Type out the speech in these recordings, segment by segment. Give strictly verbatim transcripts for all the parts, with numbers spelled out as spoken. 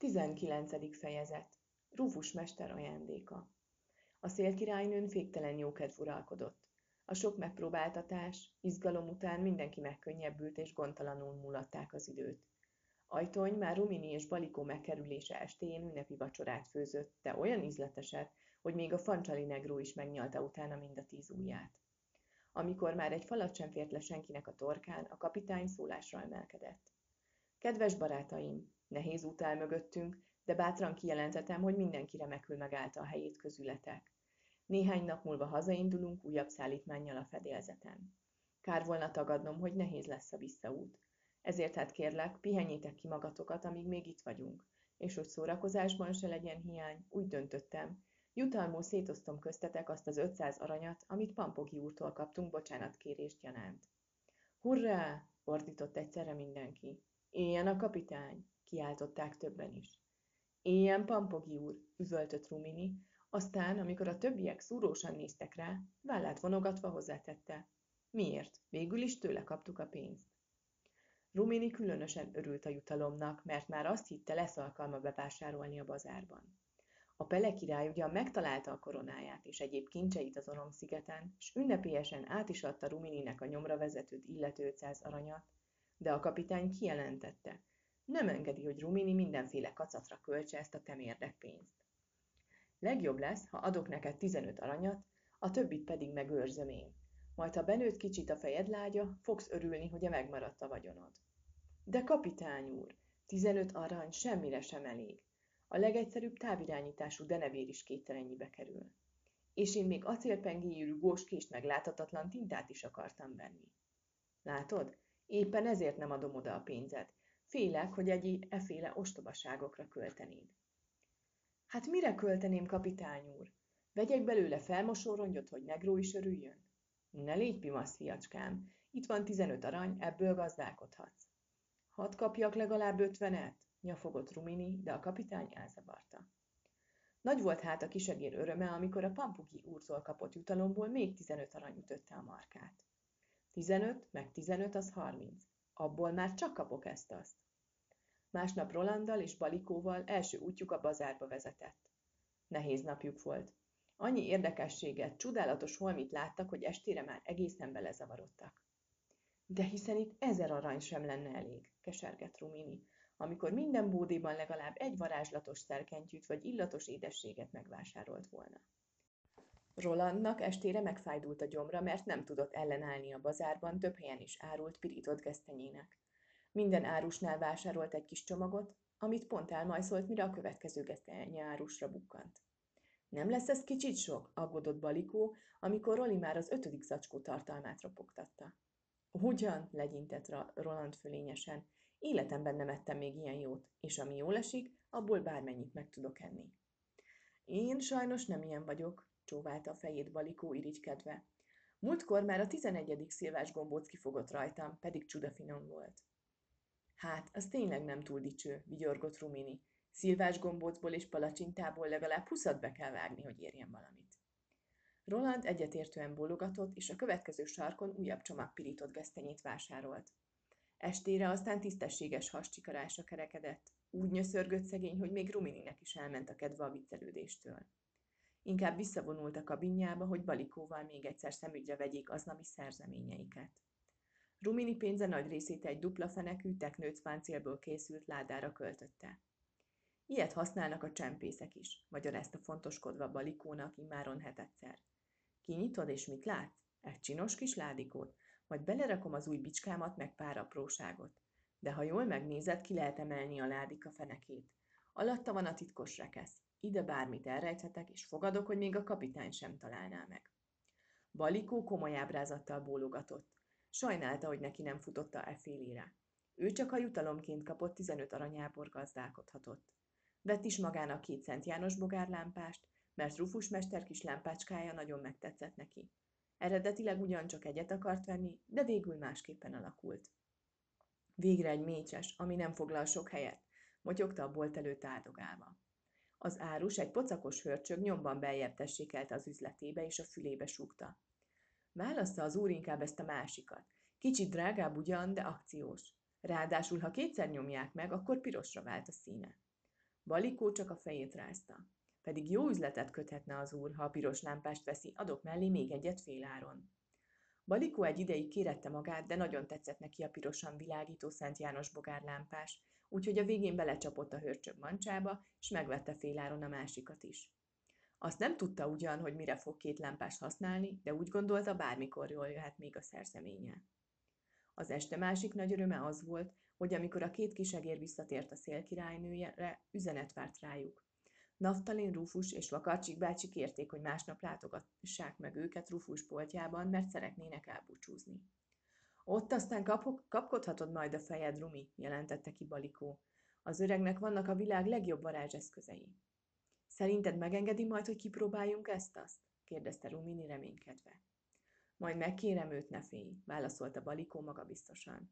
tizenkilencedik fejezet. Rufus mester ajándéka. A szélkirálynőn féktelen jókedv uralkodott. A sok megpróbáltatás, izgalom után mindenki megkönnyebbült és gondtalanul mulatták az időt. Ajtony már Rumini és Balikó megkerülése estéjén ünnepi vacsorát főzött, de olyan ízleteset, hogy még a fancsali negró is megnyalta utána mind a tíz ujját. Amikor már egy falat sem fért le senkinek a torkán, a kapitány szólásra emelkedett. Kedves barátaim! Nehéz út áll mögöttünk, de bátran kijelentetem, hogy mindenki remekül megállta a helyét közületek. Néhány nap múlva hazaindulunk újabb szállítmánnyal a fedélzeten. Kár volna tagadnom, hogy nehéz lesz a visszaút. Ezért hát kérlek, pihenjétek ki magatokat, amíg még itt vagyunk, és hogy szórakozásban se legyen hiány, úgy döntöttem, jutalmul szétosztom köztetek azt az ötszáz aranyat, amit Pampogi úrtól kaptunk bocsánatkérést gyanánt. Hurrá! Ordított egyszerre mindenki. Éljen a kapitány! Kiáltották többen is. Éljen Pampogi úr, üvöltött Rumini, aztán, amikor a többiek szúrósan néztek rá, vállát vonogatva hozzátette. Miért? Végül is tőle kaptuk a pénzt. Rumini különösen örült a jutalomnak, mert már azt hitte, lesz alkalma bevásárolni a bazárban. A Pele király ugyan megtalálta a koronáját és egyéb kincseit az Orong-szigeten, s ünnepélyesen át is adta Rumininek a nyomra vezetőt illető ötszáz aranyat, de a kapitány kijelentette, nem engedi, hogy Rumini mindenféle kacatra költse ezt a temérdek pénzt. Legjobb lesz, ha adok neked tizenöt aranyat, a többit pedig megőrzöm én. Majd ha benőtt kicsit a fejed lágya, fogsz örülni, hogy a megmaradt a vagyonod. De kapitány úr, tizenöt arany semmire sem elég. A legegyszerűbb távirányítású denevér is kétszer ennyibe kerül. És én még acélpengéjűrű góskést meg láthatatlan tintát is akartam venni. Látod, éppen ezért nem adom oda a pénzed. Félek, hogy egy eféle ostobaságokra költenéd. Hát mire költeném, kapitány úr? Vegyek belőle felmosó rongyot, hogy negró is örüljön? Ne légy pimasz, fiacskám, itt van tizenöt arany, ebből gazdálkodhatsz. Hadd kapjak legalább ötvenet, nyafogott Rumini, de a kapitány elzavarta. Nagy volt hát a kisegér öröme, amikor a Pampogi úrtól kapott jutalomból még tizenöt arany ütötte a markát. Tizenöt, meg tizenöt az harminc. Abból már csak kapok ezt-azt. Másnap Rolanddal és Balikóval első útjuk a bazárba vezetett. Nehéz napjuk volt. Annyi érdekességet, csodálatos holmit láttak, hogy estére már egészen belezavarodtak. De hiszen itt ezer arany sem lenne elég, kesergett Rumini, amikor minden bódéban legalább egy varázslatos szerkentyűt vagy illatos édességet megvásárolt volna. Rolandnak estére megfájdult a gyomra, mert nem tudott ellenállni a bazárban több helyen is árult pirított gesztenyének. Minden árusnál vásárolt egy kis csomagot, amit pont elmajszolt, mire a következő gesztenye árusra bukkant. Nem lesz ez kicsit sok, aggódott Balikó, amikor Roli már az ötödik zacskó tartalmát ropogtatta. Ugyan, legyintett Roland fölényesen, életemben nem ettem még ilyen jót, és ami jól esik, abból bármennyit meg tudok enni. Én sajnos nem ilyen vagyok, csóválta a fejét Balikó irigykedve. Múltkor már a tizenegyedik szilvás gombóc kifogott rajtam, pedig csudafinom volt. Hát, az tényleg nem túl dicső, vigyorgott Rumini. Szilvás gombócból és palacsintából legalább huszat be kell vágni, hogy érjen valamit. Roland egyetértően bólogatott, és a következő sarkon újabb csomag pirított gesztenyét vásárolt. Estére aztán tisztességes hascsikarásra kerekedett. Úgy nyöszörgött szegény, hogy még Rumininek is elment a kedve a viccelődéstől. Inkább visszavonult a kabinjába, hogy Balikóval még egyszer szemügyre vegyék aznapi szerzeményeiket. Rumini pénze nagy részét egy dupla fenekű teknőcpáncélből készült ládára költötte. Ilyet használnak a csempészek is, magyarázta fontoskodva Balikónak immáron hetedszer. Kinyitod és mit látsz? Egy csinos kis ládikót, majd belerakom az új bicskámat meg pár apróságot. De ha jól megnézed, ki lehet emelni a ládika fenekét. Alatta van a titkos rekesz. Ide bármit elrejthetek, és fogadok, hogy még a kapitány sem találná meg. Balikó komoly ábrázattal bólogatott. Sajnálta, hogy neki nem futotta e félére. Ő csak a jutalomként kapott tizenöt aranyából gazdálkodhatott. Vett is magának két Szent János bogárlámpást, mert Rufus mester kis lámpácskája nagyon megtetszett neki. Eredetileg ugyancsak egyet akart venni, de végül másképpen alakult. Végre egy mécses, ami nem foglal sok helyet, motyogta a bolt előtt áldogálva. Az árus egy pocakos hörcsög nyomban beljebb tessékelte az üzletébe, és a fülébe súgta. Válassza az úr inkább ezt a másikat. Kicsit drágább ugyan, de akciós. Ráadásul, ha kétszer nyomják meg, akkor pirosra vált a színe. Balikó csak a fejét rázta. Pedig jó üzletet köthetne az úr, ha a piros lámpást veszi, adok mellé még egyet féláron. Balikó egy ideig kérette magát, de nagyon tetszett neki a pirosan világító Szent János bogár lámpás, úgyhogy a végén belecsapott a hörcsög mancsába, és megvette féláron a másikat is. Azt nem tudta ugyan, hogy mire fog két lámpást használni, de úgy gondolta, bármikor jól jöhet még a szerszeménye. Az este másik nagy öröme az volt, hogy amikor a két kisegér visszatért a szélkirálynőre, üzenet várt rájuk. Naftalin Rufus és Vakarcsik bácsi kérték, hogy másnap látogassák meg őket Rufus boltjában, mert szeretnének elbúcsúzni. Ott aztán kapok, kapkodhatod majd a fejed, Rumi, jelentette ki Balikó. Az öregnek vannak a világ legjobb varázseszközei. Szerinted megengedi majd, hogy kipróbáljunk ezt-azt? Kérdezte Rumini reménykedve. Majd megkérem őt, ne félj, válaszolta Balikó magabiztosan.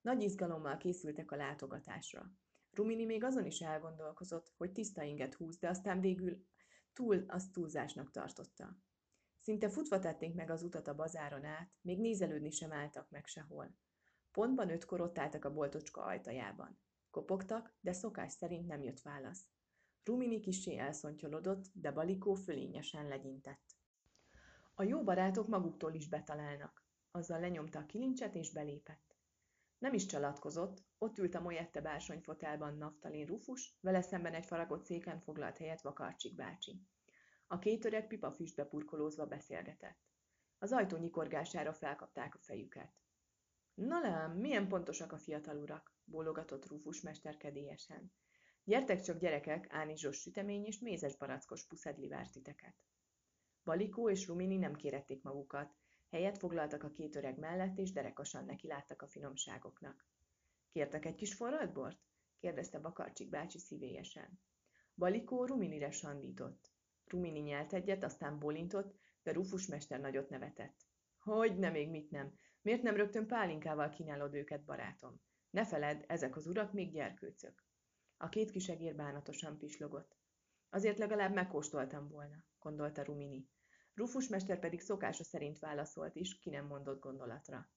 Nagy izgalommal készültek a látogatásra. Rumini még azon is elgondolkozott, hogy tiszta inget húz, de aztán végül túl azt túlzásnak tartotta. Szinte futva tették meg az utat a bazáron át, még nézelődni sem álltak meg sehol. Pontban ötkor ott álltak a boltocska ajtajában. Kopogtak, de szokás szerint nem jött válasz. Rumini kissé elszontyolodott, de Balikó fölényesen legyintett. A jó barátok maguktól is betalálnak. Azzal lenyomta a kilincset és belépett. Nem is csalatkozott, ott ült a mojette bársonyfotelban Naftalin Rufus, vele szemben egy faragott széken foglalt helyet Vakarcsik bácsi. A két öreg pipafüstbe burkolózva beszélgetett. Az ajtó nyikorgására felkapták a fejüket. – Na lám, milyen pontosak a fiatal urak! – bólogatott Rufus mesterkedélyesen. – Gyertek csak gyerekek, ánizsos sütemény és mézes barackos puszedli vár titeket! Balikó és Rumini nem kérették magukat, helyet foglaltak a két öreg mellett, és derekasan nekiláttak a finomságoknak. – Kértek egy kis forradbort? – kérdezte Vakarcsik bácsi szívélyesen. Balikó Ruminire sandított. Rumini nyelt egyet, aztán bólintott, de Rufus mester nagyot nevetett. – Hogyne, még mit nem! Miért nem rögtön pálinkával kínálod őket, barátom? Ne feledd, ezek az urak még gyerkőcök. A két kisegér bánatosan pislogott. – Azért legalább megkóstoltam volna – gondolta Rumini. Rufus mester pedig szokása szerint válaszolt is, ki nem mondott gondolatra.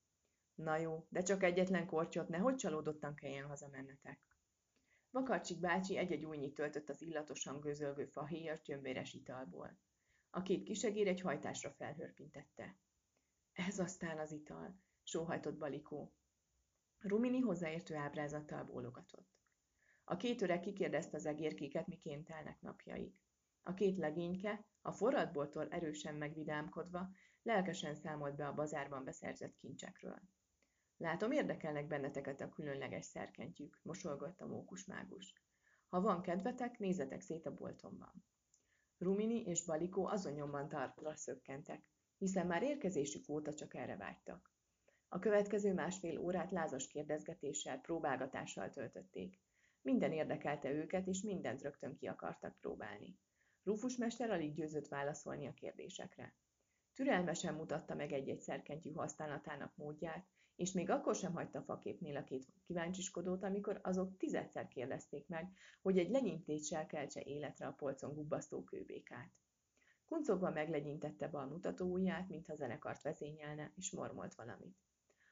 Na jó, de csak egyetlen kortyot, nehogy csalódottan kelljen hazamennetek. Vakarcsik bácsi egy-egy újnyit töltött az illatosan gőzölgő fahéjas gyömbéres italból. A két kisegér egy hajtásra felhörpintette. Ez aztán az ital, sóhajtott Balikó. Rumini hozzáértő ábrázattal bólogatott. A két öreg kikérdezte az egérkéket, miként telnek napjaik. A két legényke, a forradbortól erősen megvidámkodva, lelkesen számolt be a bazárban beszerzett kincsekről. Látom, érdekelnek benneteket a különleges szerkentyűk, mosolgott a mókusmágus. Ha van kedvetek, nézzetek szét a boltomban. Rumini és Balikó azon nyomban talpra szökkentek, hiszen már érkezésük óta csak erre vágytak. A következő másfél órát lázas kérdezgetéssel, próbálgatással töltötték. Minden érdekelte őket, és mindent rögtön ki akartak próbálni. Rufus mester alig győzött válaszolni a kérdésekre. Türelmesen mutatta meg egy-egy szerkentyű használatának módját, és még akkor sem hagyta a faképnél a két kíváncsiskodót, amikor azok tizedszer kérdezték meg, hogy egy lenyintéssel keltse életre a polcon gubbasztó kőbékát. Kuncogva meglegyintette bal mutató ujját, mintha zenekart vezényelne, és mormolt valamit.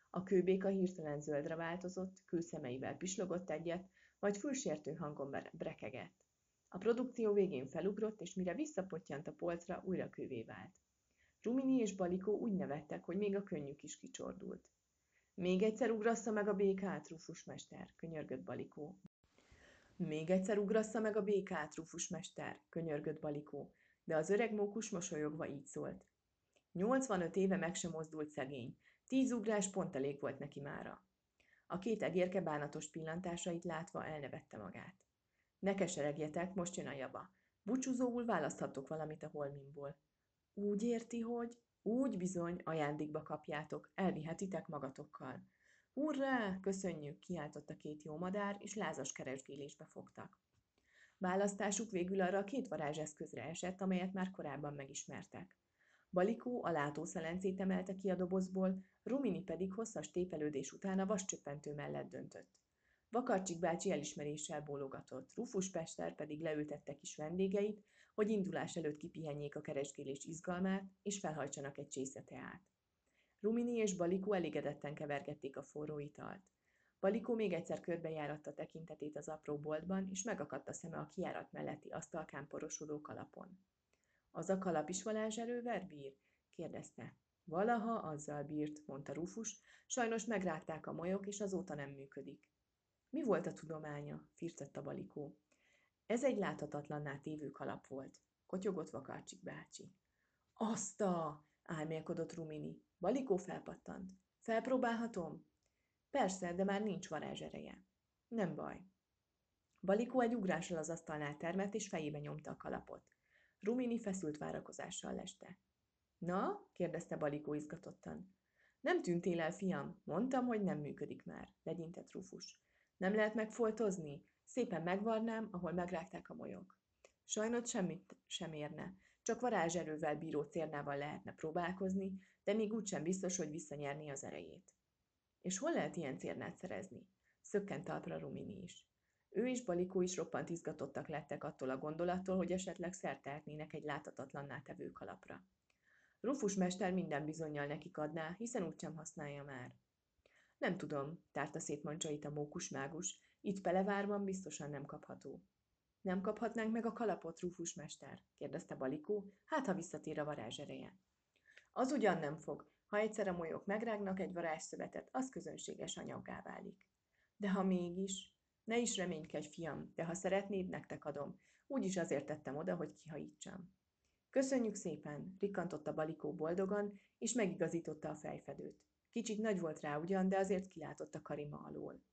A kőbéka hirtelen zöldre változott, kőszemeivel pislogott egyet, majd fülsértő hangon brekegett. A produkció végén felugrott, és mire visszapottyant a polcra, újra kővé vált. Rumini és Balikó úgy nevettek, hogy még a könnyük is kicsordult. Még egyszer ugrassza meg a békát, Rufus mester, könyörgött Balikó. Még egyszer ugrassza meg a békát, Rufus mester, könyörgött Balikó, de az öreg mókus mosolyogva így szólt. Nyolcvanöt éve meg sem mozdult szegény, tíz ugrás pont elég volt neki mára. A két egérke bánatos pillantásait látva elnevette magát. Ne keseregjetek, most jön a java. Búcsúzóul választhatok valamit a holmimból. Úgy érti, hogy? Úgy bizony, ajándékba kapjátok, elvihetitek magatokkal. Hurrá, köszönjük, kiáltott a két jó madár, és lázas keresgélésbe fogtak. Választásuk végül arra a két varázseszközre esett, amelyet már korábban megismertek. Balikó a látószelencét emelte ki a dobozból, Rumini pedig hosszas tépelődés után a vascsöppentő mellett döntött. Vakarcsik bácsi elismeréssel bólogatott, Rufus mester pedig leültette kis vendégeit, hogy indulás előtt kipihenjék a keresgélés izgalmát, és felhajtsanak egy csésze teát. Rumini és Balikó elégedetten kevergették a forró italt. Balikó még egyszer körbejáratta tekintetét az apró boltban, és megakadt a szeme a kijárat melletti asztalkán porosodó kalapon. – Az a kalap is varázserővel bír? – kérdezte. – Valaha azzal bírt – mondta Rufus, sajnos megrágták a majok, és azóta nem működik. – Mi volt a tudománya? – firtatta Balikó. Ez egy láthatatlanná tévő kalap volt. Kotyogott Vakarcsik bácsi. – Azt a! – álmélkodott Rumini. Balikó felpattant. – Felpróbálhatom? – Persze, de már nincs varázsereje. – Nem baj. Balikó egy ugrással az asztalnál termett, és fejébe nyomta a kalapot. Rumini feszült várakozással leste. – Na? – kérdezte Balikó izgatottan. – Nem tűntél el, fiam. Mondtam, hogy nem működik már. – legyintett Rufus. – Nem lehet megfoltozni? Szépen megvarnám, ahol megrágták a molyok. Sajnos semmit sem érne. Csak varázserővel bíró cérnával lehetne próbálkozni, de még úgysem biztos, hogy visszanyerné az erejét. – És hol lehet ilyen cérnát szerezni? – szökkent talpra Rumini is. Ő és Balikó is roppant izgatottak lettek attól a gondolattól, hogy esetleg szertehetnének egy láthatatlanná tevő kalapra. Rufus mester minden bizonnyal nekik adná, hiszen úgysem használja már. Nem tudom, tárta szét mancsait a mókus-mágus, itt Pelevárban biztosan nem kapható. Nem kaphatnánk meg a kalapot, Rufus mester? kérdezte Balikó, hát ha visszatér a varázsereje. Az ugyan nem fog, ha egyszer a molyok megrágnak egy varázsszövetet, az közönséges anyaggá válik. De ha mégis... Ne is reménykedj, fiam, de ha szeretnéd, nektek adom. Úgyis azért tettem oda, hogy kihajítsam. Köszönjük szépen, rikkantotta Balikó boldogan, és megigazította a fejfedőt. Kicsit nagy volt rá ugyan, de azért kilátott a karima alól.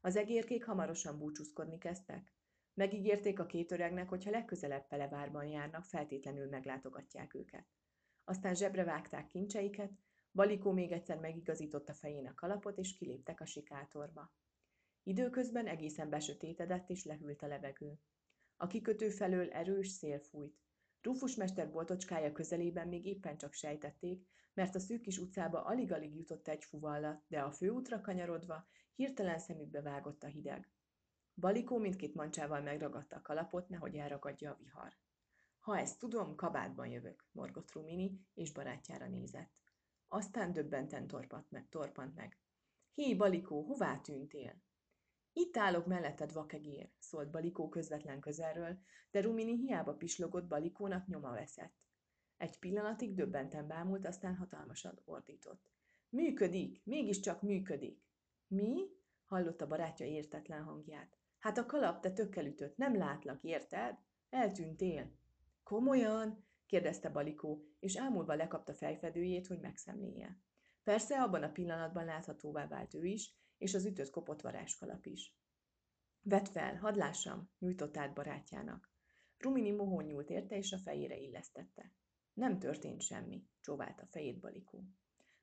Az egérkék hamarosan búcsúzkodni kezdtek. Megígérték a két öregnek, hogy ha legközelebb Pelevárban járnak, feltétlenül meglátogatják őket. Aztán zsebre vágták kincseiket, Balikó még egyszer megigazította fején a kalapot, és kiléptek a sikátorba. Időközben egészen besötétedett, és lehűlt a levegő. A kikötő felől erős szél fújt. Rufus mester boltocskája közelében még éppen csak sejtették, mert a szűk kis utcába alig-alig jutott egy fuvallat, de a főútra kanyarodva hirtelen szemükbe vágott a hideg. Balikó mindkét mancsával megragadta a kalapot, nehogy elragadja a vihar. Ha ezt tudom, kabátban jövök, morgott Rumini, és barátjára nézett. Aztán döbbenten torpant meg. Torpant meg. Hé, Balikó, hová tűntél? Itt állok melletted, vakegér, szólt Balikó közvetlen közelről, de Rumini hiába pislogott, Balikónak nyoma veszett. Egy pillanatig döbbenten bámult, aztán hatalmasat ordított. Működik, mégiscsak működik. Mi? Hallotta barátja értetlen hangját. Hát a kalap te tökkel ütött, nem látlak, érted? Eltűntél. Komolyan? kérdezte Balikó, és ámulva lekapta fejfedőjét, hogy megszemléje. Persze abban a pillanatban láthatóvá vált ő is, és az ütött kopott varázskalap is. Vedd fel, hadd lássam, nyújtott át barátjának. Rumini mohón nyúlt érte, és a fejére illesztette. Nem történt semmi, csóválta a fejét Balikó.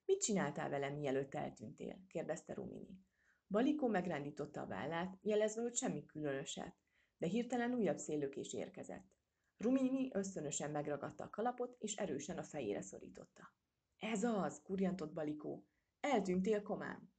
Mit csináltál velem, mielőtt eltűntél? kérdezte Rumini. Balikó megrándította a vállát, jelezve, hogy semmi különöset, de hirtelen újabb széllökés érkezett. Rumini ösztönösen megragadta a kalapot, és erősen a fejére szorította. Ez az, kurjantott Balikó. Eltűntél, komám.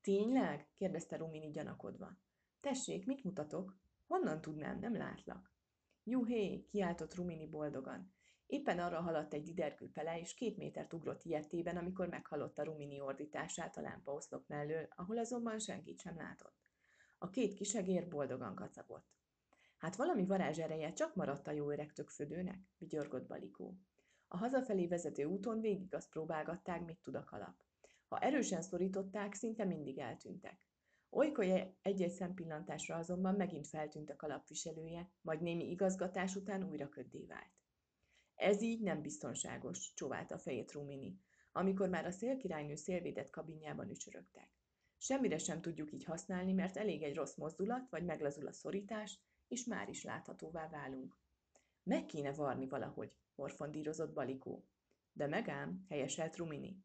Tényleg? kérdezte Rumini gyanakodva. Tessék, mit mutatok? Honnan tudnám, nem látlak. Juhé, kiáltott Rumini boldogan. Éppen arra haladt egy didergő Pele, és két métert ugrott ijettében, amikor meghallotta Rumini ordítását a lámpaoszlop mellől, ahol azonban senkit sem látott. A két kisegér boldogan kacagott. Hát valami varázsereje csak maradt a jó öreg tökfödőnek, vigyorgott Balikó. A hazafelé vezető úton végig azt próbálgatták, mit tud a kalap. Ha erősen szorították, szinte mindig eltűntek. Olykor egy-egy szempillantásra azonban megint feltűnt a kalapviselője, majd némi igazgatás után újra köddé vált. Ez így nem biztonságos, csóválta a fejét Rumini, amikor már a szélkirálynő szélvédett kabinjában ücsörögtek. Semmire sem tudjuk így használni, mert elég egy rossz mozdulat, vagy meglazul a szorítás, és már is láthatóvá válunk. Meg kéne varni valahogy, morfondírozott Balikó. De megám, helyeselt Rumini.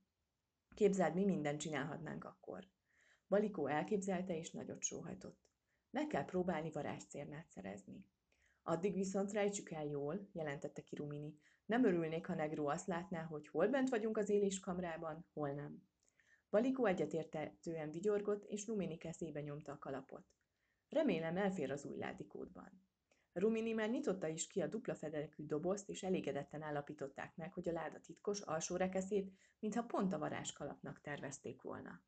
Képzeld, mi mindent csinálhatnánk akkor. Balikó elképzelte, és nagyot sóhajtott. Meg kell próbálni varázscérnát szerezni. Addig viszont rejtsük el jól, jelentette ki Rumini. Nem örülnék, ha Negró azt látná, hogy hol bent vagyunk az éléskamrában, hol nem. Balikó egyetértően vigyorgott, és Rumini kezébe nyomta a kalapot. Remélem, elfér az új látikódban. Rumini már nyitotta is ki a dupla fedekű dobozt, és elégedetten állapították meg, hogy a láda titkos alsó rekeszét, mintha pont a varázskalapnak tervezték volna.